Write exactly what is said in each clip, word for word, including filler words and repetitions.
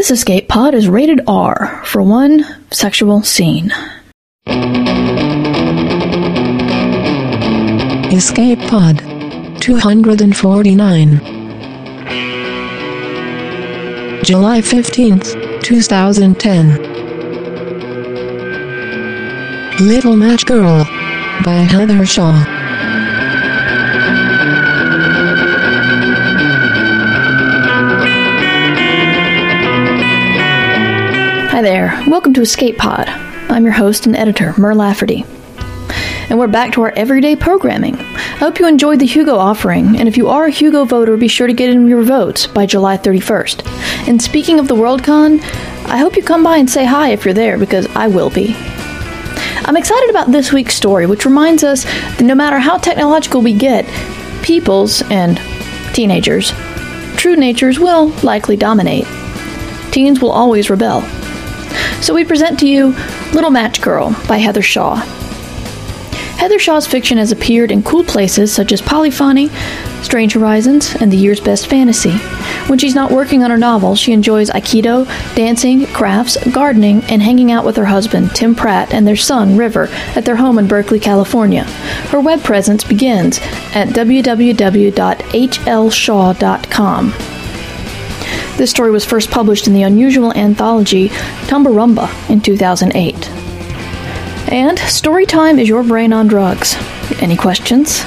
This escape pod is rated R for one sexual scene. Escape Pod two forty-nine, July fifteenth, twenty ten. Little Match Girl by Heather Shaw. Hi there, welcome to Escape Pod. I'm your host and editor, Mur Lafferty. And we're back to our everyday programming. I hope you enjoyed the Hugo offering, and if you are a Hugo voter, be sure to get in your votes by July thirty-first. And speaking of the Worldcon, I hope you come by and say hi if you're there, because I will be. I'm excited about this week's story, which reminds us that no matter how technological we get, people's, and teenagers, true natures will likely dominate. Teens will always rebel. So we present to you Little Match Girl by Heather Shaw. Heather Shaw's fiction has appeared in cool places such as Polyphony, Strange Horizons, and the year's best fantasy. When she's not working on her novel, she enjoys Aikido, dancing, crafts, gardening, and hanging out with her husband, Tim Pratt, and their son, River, at their home in Berkeley, California. Her web presence begins at w w w dot h l shaw dot com. This story was first published in the unusual anthology Tumbarumba in two thousand eight. And story time is your brain on drugs. Any questions?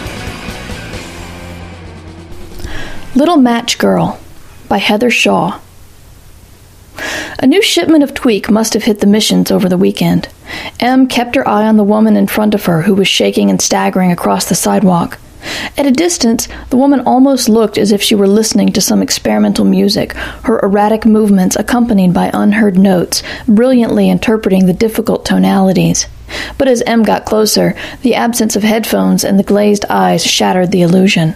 Little Match Girl by Heather Shaw. A new shipment of tweak must have hit the missions over the weekend. Em kept her eye on the woman in front of her who was shaking and staggering across the sidewalk. At a distance, the woman almost looked as if she were listening to some experimental music, her erratic movements accompanied by unheard notes, brilliantly interpreting the difficult tonalities. But as M got closer, the absence of headphones and the glazed eyes shattered the illusion.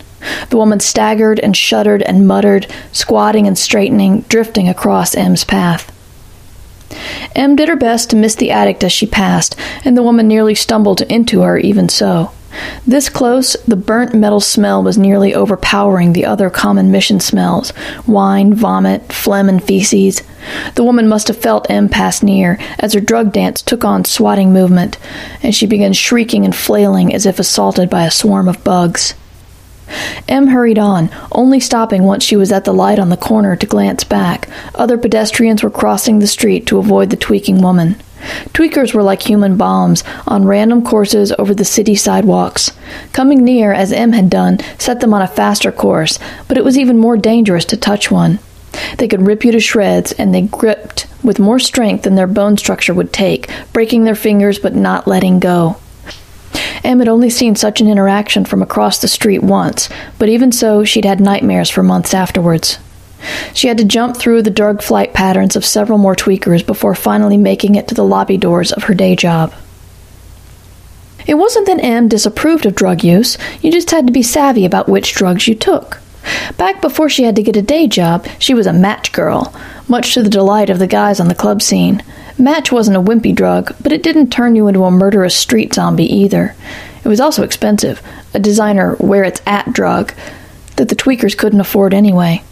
The woman staggered and shuddered and muttered, squatting and straightening, drifting across M's path. M did her best to miss the addict as she passed, and the woman nearly stumbled into her even so. This close, the burnt metal smell was nearly overpowering the other common mission smells, wine, vomit, phlegm, and feces. The woman must have felt M pass near, as her drug dance took on swatting movement, and she began shrieking and flailing as if assaulted by a swarm of bugs. M hurried on, only stopping once she was at the light on the corner to glance back. Other pedestrians were crossing the street to avoid the tweaking woman. Tweakers were like human bombs on random courses over the city sidewalks. Coming near, as M had done, set them on a faster course, but it was even more dangerous to touch one. They could rip you to shreds, and they gripped with more strength than their bone structure would take, breaking their fingers but not letting go. Em had only seen such an interaction from across the street once, but even so, she'd had nightmares for months afterwards. She had to jump through the drug flight patterns of several more tweakers before finally making it to the lobby doors of her day job. It wasn't that M disapproved of drug use, you just had to be savvy about which drugs you took. Back before she had to get a day job, she was a match girl, much to the delight of the guys on the club scene. Match wasn't a wimpy drug, but it didn't turn you into a murderous street zombie either. It was also expensive, a designer where-it's-at drug that the tweakers couldn't afford anyway.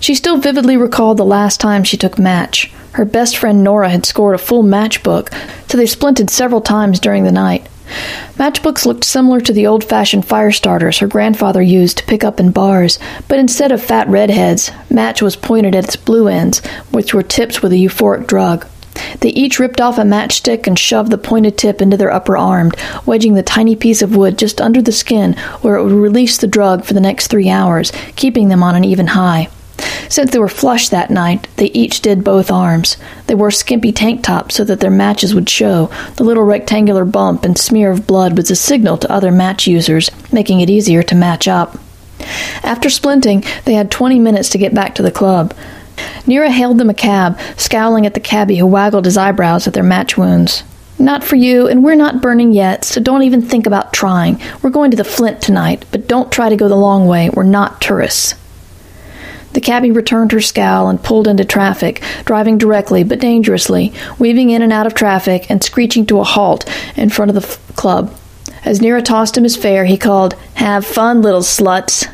She still vividly recalled the last time she took match. Her best friend Nora had scored a full matchbook, so they splinted several times during the night. Matchbooks looked similar to the old-fashioned fire starters her grandfather used to pick up in bars, but instead of fat redheads, match was pointed at its blue ends, which were tipped with a euphoric drug. They each ripped off a matchstick and shoved the pointed tip into their upper arm, wedging the tiny piece of wood just under the skin where it would release the drug for the next three hours, keeping them on an even high. Since they were flush that night, they each did both arms. They wore skimpy tank tops so that their matches would show. The little rectangular bump and smear of blood was a signal to other match users, making it easier to match up. After splinting, they had twenty minutes to get back to the club. Nira hailed them a cab, scowling at the cabbie who waggled his eyebrows at their match wounds. "Not for you, and we're not burning yet, so don't even think about trying. We're going to the Flint tonight, but don't try to go the long way. We're not tourists." The cabbie returned her scowl and pulled into traffic, driving directly but dangerously, weaving in and out of traffic and screeching to a halt in front of the f- club. As Nira tossed him his fare, he called, "Have fun, little sluts."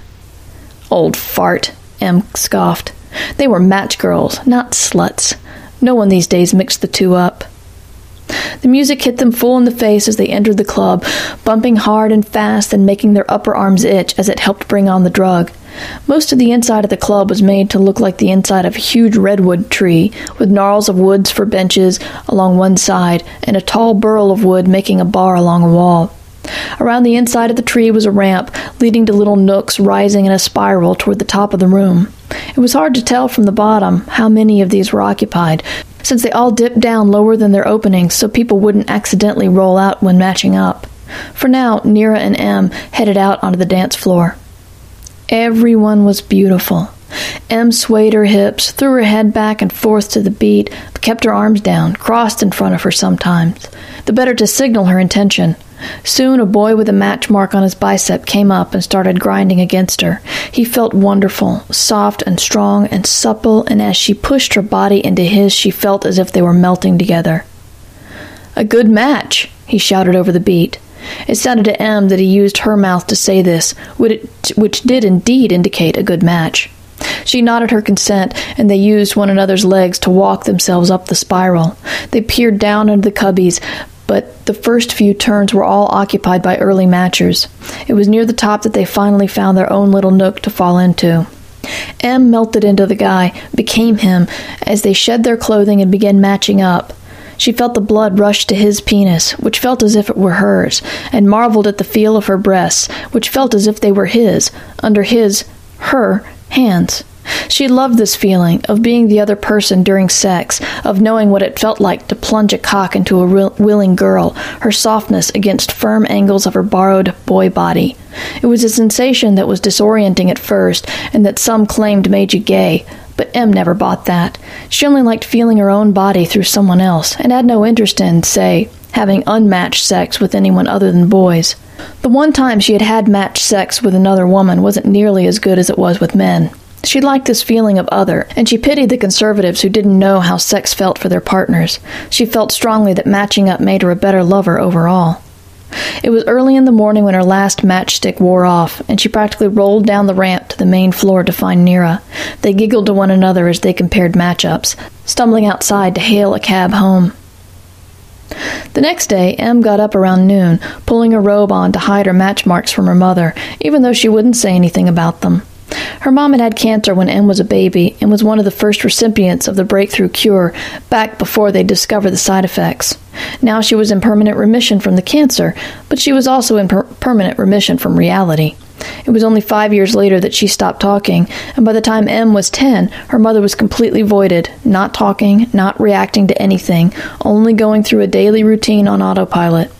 "Old fart," M scoffed. They were match girls, not sluts. No one these days mixed the two up. The music hit them full in the face as they entered the club, bumping hard and fast and making their upper arms itch as it helped bring on the drug. Most of the inside of the club was made to look like the inside of a huge redwood tree, with gnarls of woods for benches along one side, and a tall burl of wood making a bar along a wall. Around the inside of the tree was a ramp, leading to little nooks rising in a spiral toward the top of the room. It was hard to tell from the bottom how many of these were occupied, since they all dipped down lower than their openings so people wouldn't accidentally roll out when matching up. For now, Nira and Em headed out onto the dance floor. Everyone was beautiful. Em swayed her hips, threw her head back and forth to the beat, but kept her arms down, crossed in front of her sometimes, the better to signal her intention. Soon a boy with a match mark on his bicep came up and started grinding against her. He felt wonderful, soft and strong and supple, and as she pushed her body into his, she felt as if they were melting together. "A good match," he shouted over the beat. It sounded to Em that he used her mouth to say this, which did indeed indicate a good match. She nodded her consent, and they used one another's legs to walk themselves up the spiral. They peered down into the cubbies, but the first few turns were all occupied by early matchers. It was near the top that they finally found their own little nook to fall into. Em melted into the guy, became him, as they shed their clothing and began matching up. She felt the blood rush to his penis, which felt as if it were hers, and marveled at the feel of her breasts, which felt as if they were his, under his, her, hands. She loved this feeling of being the other person during sex, of knowing what it felt like to plunge a cock into a real, willing girl, her softness against firm angles of her borrowed boy body. It was a sensation that was disorienting at first, and that some claimed made you gay, but Em never bought that. She only liked feeling her own body through someone else, and had no interest in, say, having unmatched sex with anyone other than boys. The one time she had had matched sex with another woman wasn't nearly as good as it was with men. She liked this feeling of other, and she pitied the conservatives who didn't know how sex felt for their partners. She felt strongly that matching up made her a better lover overall. It was early in the morning when her last matchstick wore off, and she practically rolled down the ramp to the main floor to find Nira. They giggled to one another as they compared matchups, stumbling outside to hail a cab home. The next day, Em got up around noon, pulling her robe on to hide her match marks from her mother, even though she wouldn't say anything about them. Her mom had had cancer when Em was a baby and was one of the first recipients of the breakthrough cure back before they discovered the side effects. Now she was in permanent remission from the cancer, but she was also in per- permanent remission from reality. It was only five years later that she stopped talking, and by the time Em was ten, her mother was completely voided, not talking, not reacting to anything, only going through a daily routine on autopilot.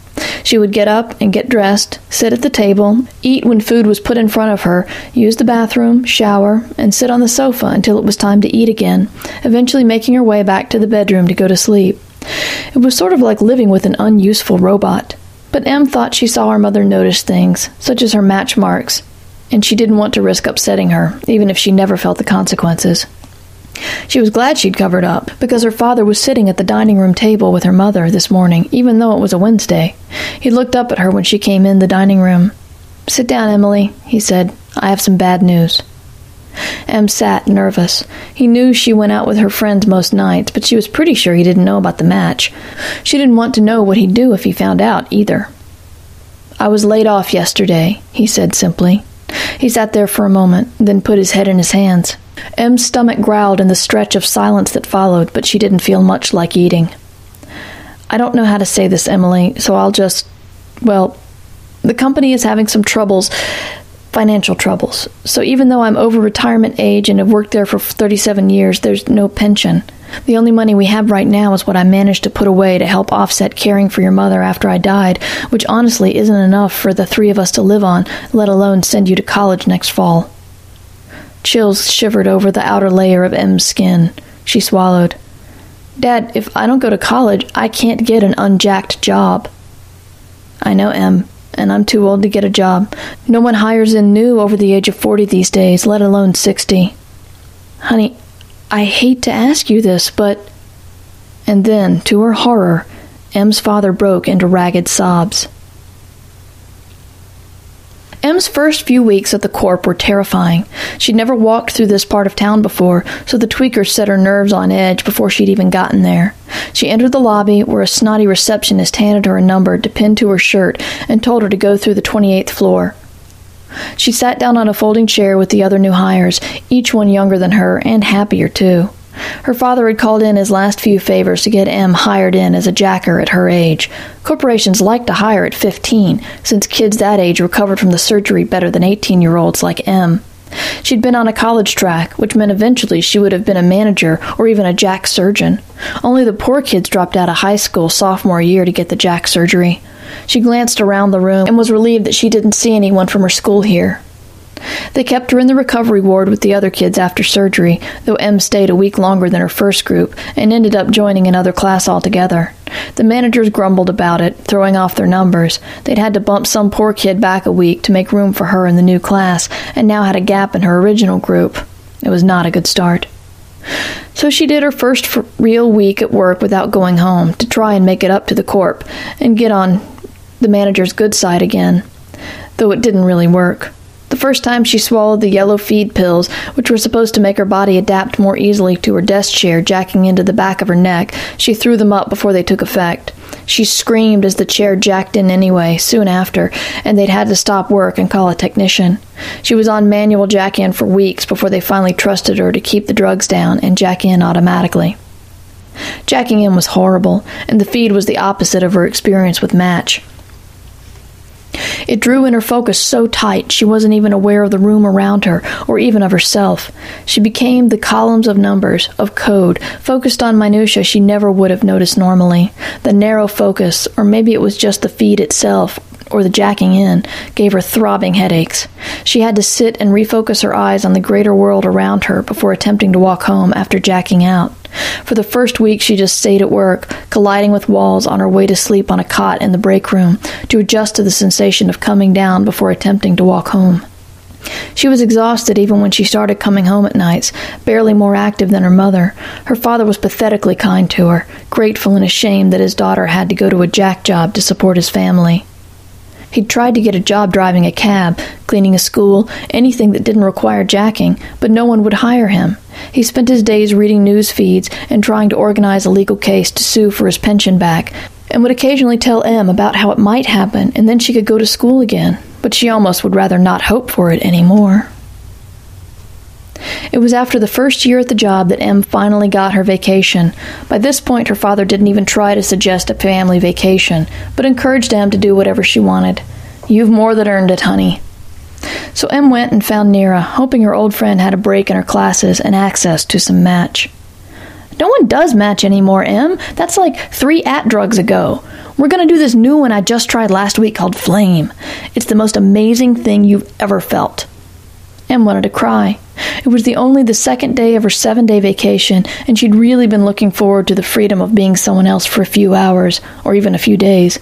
She would get up and get dressed, sit at the table, eat when food was put in front of her, use the bathroom, shower, and sit on the sofa until it was time to eat again, eventually making her way back to the bedroom to go to sleep. It was sort of like living with an unuseful robot. But Em thought she saw her mother notice things, such as her match marks, and she didn't want to risk upsetting her, even if she never felt the consequences. She was glad she'd covered up, because her father was sitting at the dining room table with her mother this morning, even though it was a Wednesday. He looked up at her when she came in the dining room. "Sit down, Emily," he said. "I have some bad news." Em sat, nervous. He knew she went out with her friends most nights, but she was pretty sure he didn't know about the match. She didn't want to know what he'd do if he found out, either. "I was laid off yesterday," he said simply. He sat there for a moment, then put his head in his hands. Em's stomach growled in the stretch of silence that followed, but she didn't feel much like eating. "I don't know how to say this, Emily, so I'll just... well, the company is having some troubles, financial troubles. So even though I'm over retirement age and have worked there for thirty-seven years, there's no pension. The only money we have right now is what I managed to put away to help offset caring for your mother after I died, which honestly isn't enough for the three of us to live on, let alone send you to college next fall." Chills shivered over the outer layer of Em's skin. She swallowed. "Dad, if I don't go to college, I can't get an unjacked job." "I know, Em, and I'm too old to get a job. No one hires in new over the age of forty these days, let alone sixty. "Honey, I hate to ask you this, but..." And then, to her horror, Em's father broke into ragged sobs. Em's first few weeks at the Corp were terrifying. She'd never walked through this part of town before, so the tweakers set her nerves on edge before she'd even gotten there. She entered the lobby, where a snotty receptionist handed her a number to pin to her shirt and told her to go through the twenty-eighth floor. She sat down on a folding chair with the other new hires, each one younger than her and happier, too. Her father had called in his last few favors to get Em hired in as a jacker at her age. Corporations like to hire at fifteen, since kids that age recovered from the surgery better than eighteen-year-olds like Em. She'd been on a college track, which meant eventually she would have been a manager or even a jack surgeon. Only the poor kids dropped out of high school sophomore year to get the jack surgery. She glanced around the room and was relieved that she didn't see anyone from her school here. They kept her in the recovery ward with the other kids after surgery, though Em stayed a week longer than her first group and ended up joining another class altogether. The managers grumbled about it, throwing off their numbers. They'd had to bump some poor kid back a week to make room for her in the new class, and now had a gap in her original group. It was not a good start. So she did her first real week at work without going home, to try and make it up to the Corp, and get on the manager's good side again, though it didn't really work. The first time she swallowed the yellow feed pills, which were supposed to make her body adapt more easily to her desk chair jacking into the back of her neck, she threw them up before they took effect. She screamed as the chair jacked in anyway, soon after, and they'd had to stop work and call a technician. She was on manual jack-in for weeks before they finally trusted her to keep the drugs down and jack in automatically. Jacking in was horrible, and the feed was the opposite of her experience with Match. It drew in her focus so tight she wasn't even aware of the room around her, or even of herself. She became the columns of numbers, of code, focused on minutiae she never would have noticed normally. The narrow focus, or maybe it was just the feed itself, or the jacking in, gave her throbbing headaches. She had to sit and refocus her eyes on the greater world around her before attempting to walk home after jacking out. For the first week, she just stayed at work, colliding with walls on her way to sleep on a cot in the break room, to adjust to the sensation of coming down before attempting to walk home. She was exhausted even when she started coming home at nights, barely more active than her mother. Her father was pathetically kind to her, grateful and ashamed that his daughter had to go to a jack job to support his family. He'd tried to get a job driving a cab, cleaning a school, anything that didn't require jacking, but no one would hire him. He spent his days reading news feeds and trying to organize a legal case to sue for his pension back, and would occasionally tell Em about how it might happen, and then she could go to school again, but she almost would rather not hope for it anymore. It was after the first year at the job that Em finally got her vacation. By this point, her father didn't even try to suggest a family vacation, but encouraged Em to do whatever she wanted. "You've more than earned it, honey." So Em went and found Nira, hoping her old friend had a break in her classes and access to some Match. "No one does Match anymore, Em. That's like three at-drugs ago. We're going to do this new one I just tried last week called Flame. It's the most amazing thing you've ever felt." Em wanted to cry. It was the only the second day of her seven-day vacation, and she'd really been looking forward to the freedom of being someone else for a few hours, or even a few days.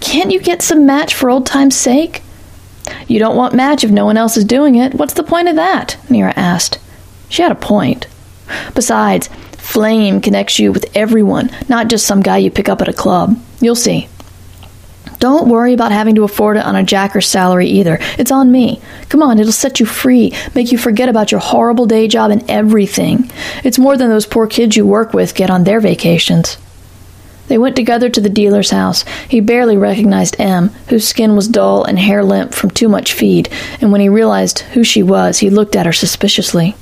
"Can't you get some Match for old time's sake?" "You don't want Match if no one else is doing it. What's the point of that?" Nira asked. She had a point. "Besides, Flame connects you with everyone, not just some guy you pick up at a club. You'll see. Don't worry about having to afford it on a jacker's salary either. It's on me. Come on, it'll set you free, make you forget about your horrible day job and everything. It's more than those poor kids you work with get on their vacations." They went together to the dealer's house. He barely recognized Em, whose skin was dull and hair limp from too much feed, and when he realized who she was, he looked at her suspiciously.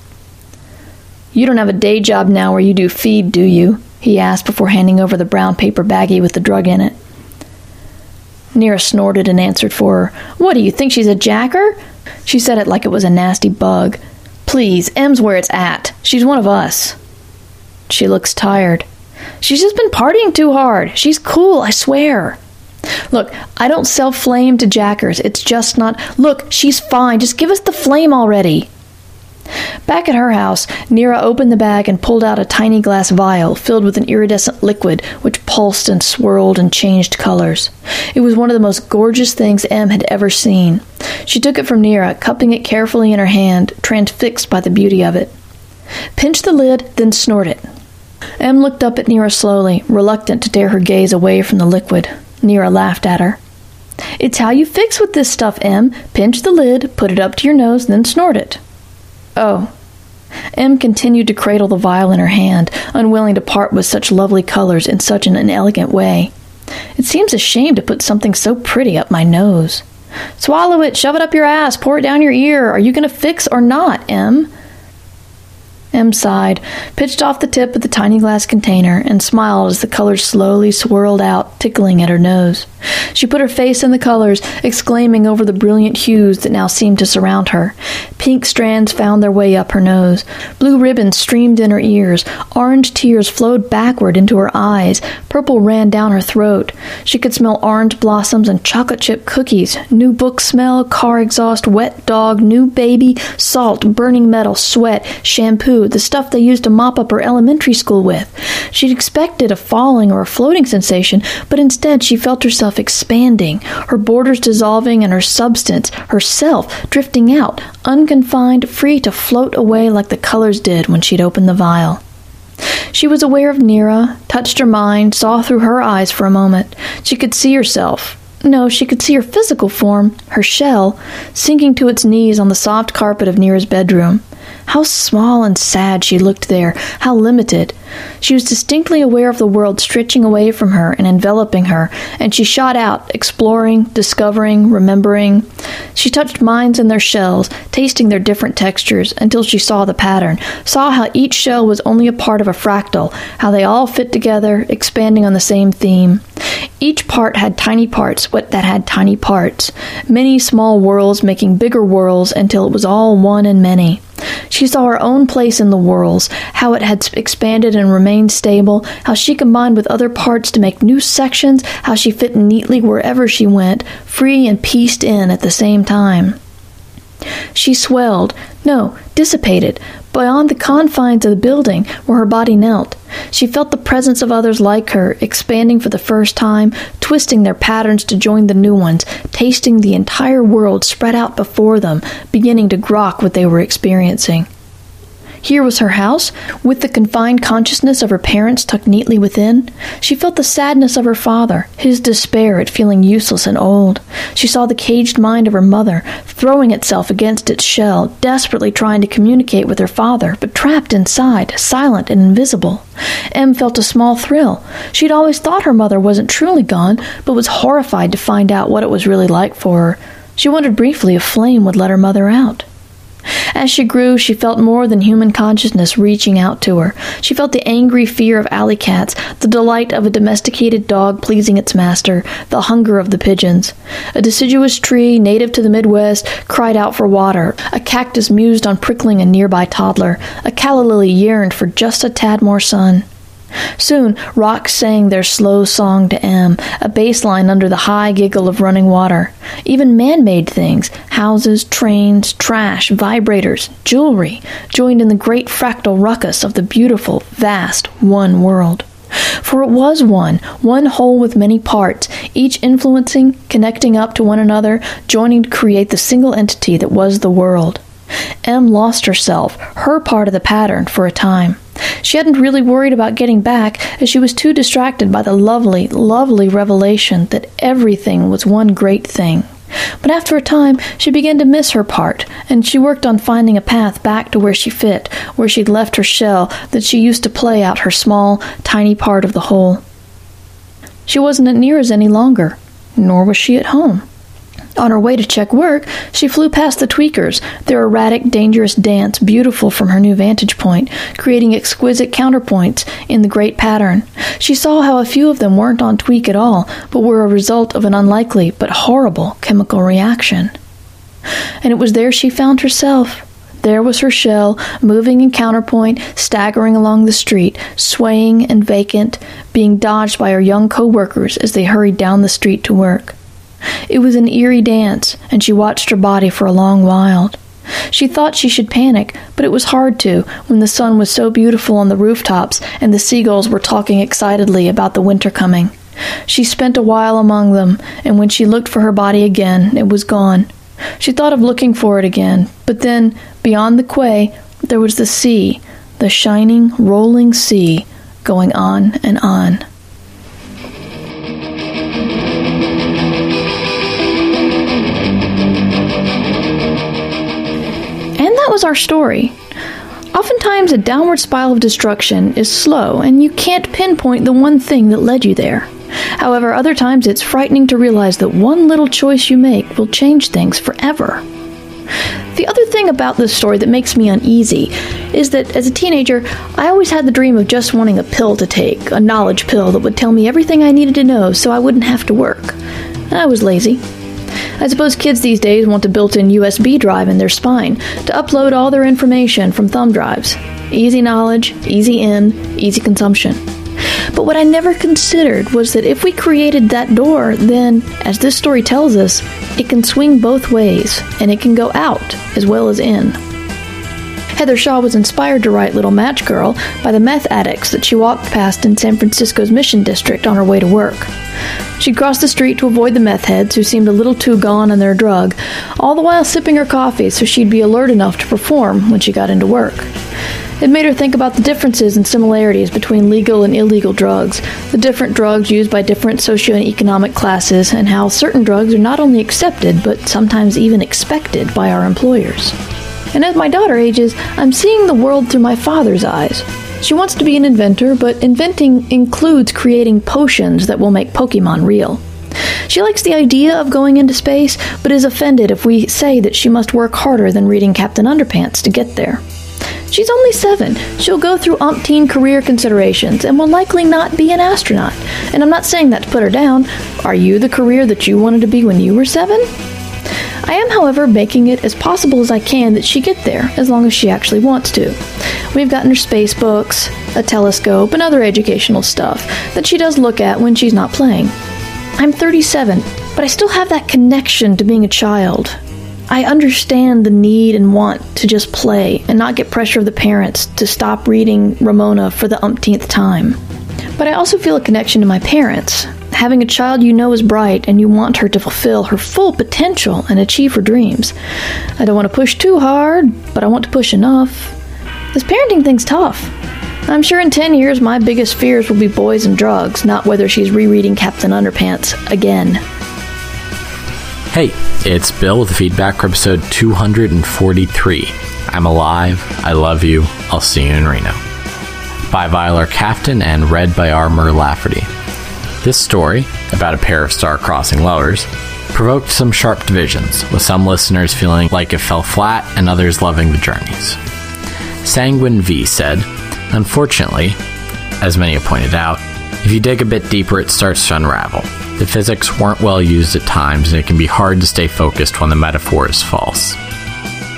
"You don't have a day job now where you do feed, do you?" he asked before handing over the brown paper baggie with the drug in it. Nira snorted and answered for her. "What, do you think she's a jacker?" She said it like it was a nasty bug. "Please, Em's where it's at. She's one of us." "She looks tired." "She's just been partying too hard. She's cool, I swear." "Look, I don't sell Flame to jackers. It's just not... Look, she's fine. Just give us the Flame already." Back at her house, Nira opened the bag and pulled out a tiny glass vial filled with an iridescent liquid which pulsed and swirled and changed colors. It was one of the most gorgeous things Em had ever seen. She took it from Nira, cupping it carefully in her hand, transfixed by the beauty of it. "Pinch the lid, then snort it." Em looked up at Nira slowly, reluctant to tear her gaze away from the liquid. Nira laughed at her. It's how you fix with this stuff, Em. Pinch the lid, put it up to your nose, then snort it. Oh. Em continued to cradle the vial in her hand, unwilling to part with such lovely colors in such an inelegant way. It seems a shame to put something so pretty up my nose. Swallow it, shove it up your ass, pour it down your ear. Are you going to fix or not, Em? Em sighed, pitched off the tip of the tiny glass container, and smiled as the colors slowly swirled out, tickling at her nose. She put her face in the colors, exclaiming over the brilliant hues that now seemed to surround her. Pink strands found their way up her nose. Blue ribbons streamed in her ears. Orange tears flowed backward into her eyes. Purple ran down her throat. She could smell orange blossoms and chocolate chip cookies. New book smell, car exhaust, wet dog, new baby, salt, burning metal, sweat, shampoo, the stuff they used to mop up her elementary school with. She'd expected a falling or a floating sensation, but instead she felt herself expanding, her borders dissolving and her substance, herself, drifting out, unconfined, free to float away like the colors did when she'd opened the vial. She was aware of Nira, touched her mind, saw through her eyes for a moment. She could see herself. No, she could see her physical form, her shell, sinking to its knees on the soft carpet of Nira's bedroom. How small and sad she looked there, how limited. She was distinctly aware of the world stretching away from her and enveloping her, and she shot out, exploring, discovering, remembering. She touched minds in their shells, tasting their different textures, until she saw the pattern, saw how each shell was only a part of a fractal, how they all fit together, expanding on the same theme. Each part had tiny parts, what that had tiny parts, many small whirls making bigger whirls until it was all one and many. She saw her own place in the whirls, how it had expanded and remained stable, how she combined with other parts to make new sections, how she fit neatly wherever she went, free and pieced in at the same time. She swelled, no, dissipated, beyond the confines of the building where her body knelt. She felt the presence of others like her, expanding for the first time, twisting their patterns to join the new ones, tasting the entire world spread out before them, beginning to grok what they were experiencing. Here was her house, with the confined consciousness of her parents tucked neatly within. She felt the sadness of her father, his despair at feeling useless and old. She saw the caged mind of her mother, throwing itself against its shell, desperately trying to communicate with her father, but trapped inside, silent and invisible. Em felt a small thrill. She'd always thought her mother wasn't truly gone, but was horrified to find out what it was really like for her. She wondered briefly if Flame would let her mother out. As she grew, she felt more than human consciousness reaching out to her. She felt the angry fear of alley cats, the delight of a domesticated dog pleasing its master, the hunger of the pigeons. A deciduous tree, native to the Midwest, cried out for water. A cactus mused on prickling a nearby toddler. A calla lily yearned for just a tad more sun. Soon, rocks sang their slow song to Em, a bass line under the high giggle of running water. Even man-made things, houses, trains, trash, vibrators, jewelry, joined in the great fractal ruckus of the beautiful, vast, one world. For it was one, one whole with many parts, each influencing, connecting up to one another, joining to create the single entity that was the world. Em lost herself, her part of the pattern, for a time. She hadn't really worried about getting back, as she was too distracted by the lovely, lovely revelation that everything was one great thing. But after a time, she began to miss her part, and she worked on finding a path back to where she fit, where she'd left her shell, that she used to play out her small, tiny part of the whole. She wasn't at Nira's any longer, nor was she at home. On her way to check work, she flew past the tweakers, their erratic, dangerous dance beautiful from her new vantage point, creating exquisite counterpoints in the great pattern. She saw how a few of them weren't on tweak at all, but were a result of an unlikely but horrible chemical reaction. And it was there she found herself. There was her shell, moving in counterpoint, staggering along the street, swaying and vacant, being dodged by her young co-workers as they hurried down the street to work. It was an eerie dance, and she watched her body for a long while. She thought she should panic, but it was hard to, when the sun was so beautiful on the rooftops and the seagulls were talking excitedly about the winter coming. She spent a while among them, and when she looked for her body again, it was gone. She thought of looking for it again, but then, beyond the quay, there was the sea, the shining, rolling sea, going on and on. that was our story. Oftentimes, a downward spiral of destruction is slow, and you can't pinpoint the one thing that led you there. However, other times it's frightening to realize that one little choice you make will change things forever. The other thing about this story that makes me uneasy is that, as a teenager, I always had the dream of just wanting a pill to take, a knowledge pill that would tell me everything I needed to know so I wouldn't have to work. I was lazy. I suppose kids these days want a built-in U S B drive in their spine to upload all their information from thumb drives. Easy knowledge, easy in, easy consumption. But what I never considered was that if we created that door, then, as this story tells us, it can swing both ways, and it can go out as well as in. Heather Shaw was inspired to write Little Match Girl by the meth addicts that she walked past in San Francisco's Mission District on her way to work. She'd cross the street to avoid the meth heads who seemed a little too gone on their drug, all the while sipping her coffee so she'd be alert enough to perform when she got into work. It made her think about the differences and similarities between legal and illegal drugs, the different drugs used by different socioeconomic classes, and how certain drugs are not only accepted, but sometimes even expected by our employers. And as my daughter ages, I'm seeing the world through my father's eyes. She wants to be an inventor, but inventing includes creating potions that will make Pokemon real. She likes the idea of going into space, but is offended if we say that she must work harder than reading Captain Underpants to get there. She's only seven. She'll go through umpteen career considerations and will likely not be an astronaut. And I'm not saying that to put her down. Are you the career that you wanted to be when you were seven? I am, however, making it as possible as I can that she get there, as long as she actually wants to. We've gotten her space books, a telescope, and other educational stuff that she does look at when she's not playing. I'm thirty-seven, but I still have that connection to being a child. I understand the need and want to just play and not get pressure of the parents to stop reading Ramona for the umpteenth time. But I also feel a connection to my parents. Having a child you know is bright and you want her to fulfill her full potential and achieve her dreams. I don't want to push too hard, but I want to push enough. This parenting thing's tough. I'm sure in ten years my biggest fears will be boys and drugs, not whether she's rereading Captain Underpants again. Hey, it's Bill with the feedback for episode two hundred forty-three. I'm alive, I love you, I'll see you in Reno. By Viler Kafton and read by R. Mur Lafferty. This story, about a pair of star-crossing lovers, provoked some sharp divisions, with some listeners feeling like it fell flat and others loving the journeys. Sanguine V said, "Unfortunately, as many have pointed out, if you dig a bit deeper, it starts to unravel. The physics weren't well used at times, and it can be hard to stay focused when the metaphor is false.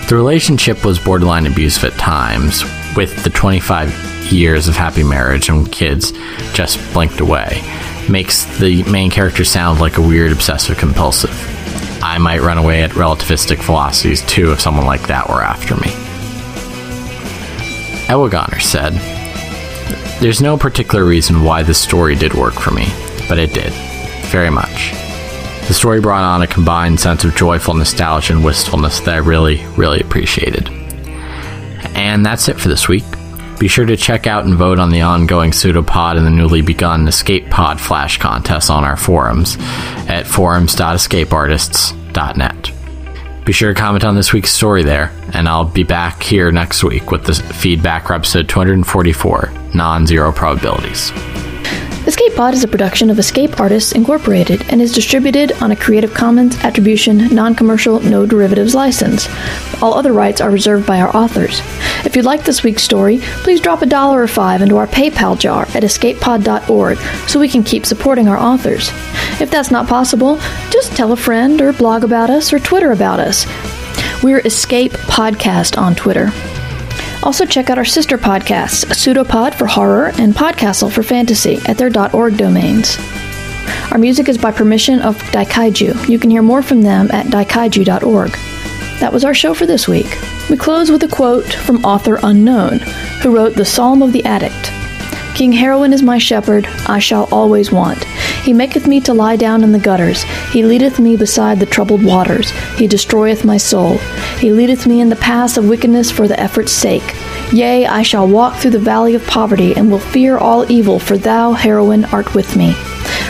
The relationship was borderline abusive at times, with the twenty-five years of happy marriage and kids just blinked away. Makes the main character sound like a weird obsessive-compulsive. I might run away at relativistic velocities, too, if someone like that were after me." Ewa Goner said, "There's no particular reason why this story did work for me, but it did. Very much. The story brought on a combined sense of joyful nostalgia and wistfulness that I really, really appreciated." And that's it for this week. Be sure to check out and vote on the ongoing Pseudopod and the newly begun Escape Pod Flash Contest on our forums at forums dot escape artists dot net. Be sure to comment on this week's story there, and I'll be back here next week with the feedback for episode two hundred forty-four, Non-Zero Probabilities. Escape Pod is a production of Escape Artists Incorporated and is distributed on a Creative Commons Attribution Non-Commercial No Derivatives license. All other rights are reserved by our authors. If you like this week's story, please drop a dollar or five into our PayPal jar at escape pod dot org so we can keep supporting our authors. If that's not possible, just tell a friend or blog about us or Twitter about us. We're Escape Podcast on Twitter. Also check out our sister podcasts, Pseudopod for horror and Podcastle for fantasy, at their .org domains. Our music is by permission of Daikaiju. You can hear more from them at daikaiju dot org. That was our show for this week. We close with a quote from author unknown, who wrote The Psalm of the Addict. "King Heroin is my shepherd, I shall always want. He maketh me to lie down in the gutters. He leadeth me beside the troubled waters. He destroyeth my soul. He leadeth me in the paths of wickedness for the effort's sake. Yea, I shall walk through the valley of poverty, and will fear all evil, for thou, Heroin, art with me.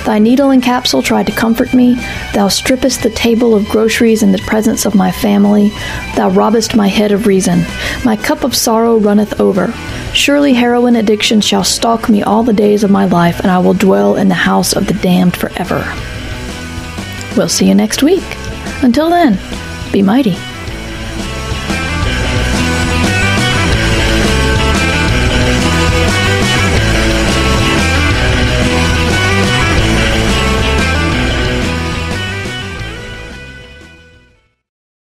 Thy needle and capsule tried to comfort me. Thou strippest the table of groceries in the presence of my family. Thou robbest my head of reason. My cup of sorrow runneth over. Surely heroin addiction shall stalk me all the days of my life, and I will dwell in the house of the damned forever. We'll see you next week. Until then, be mighty.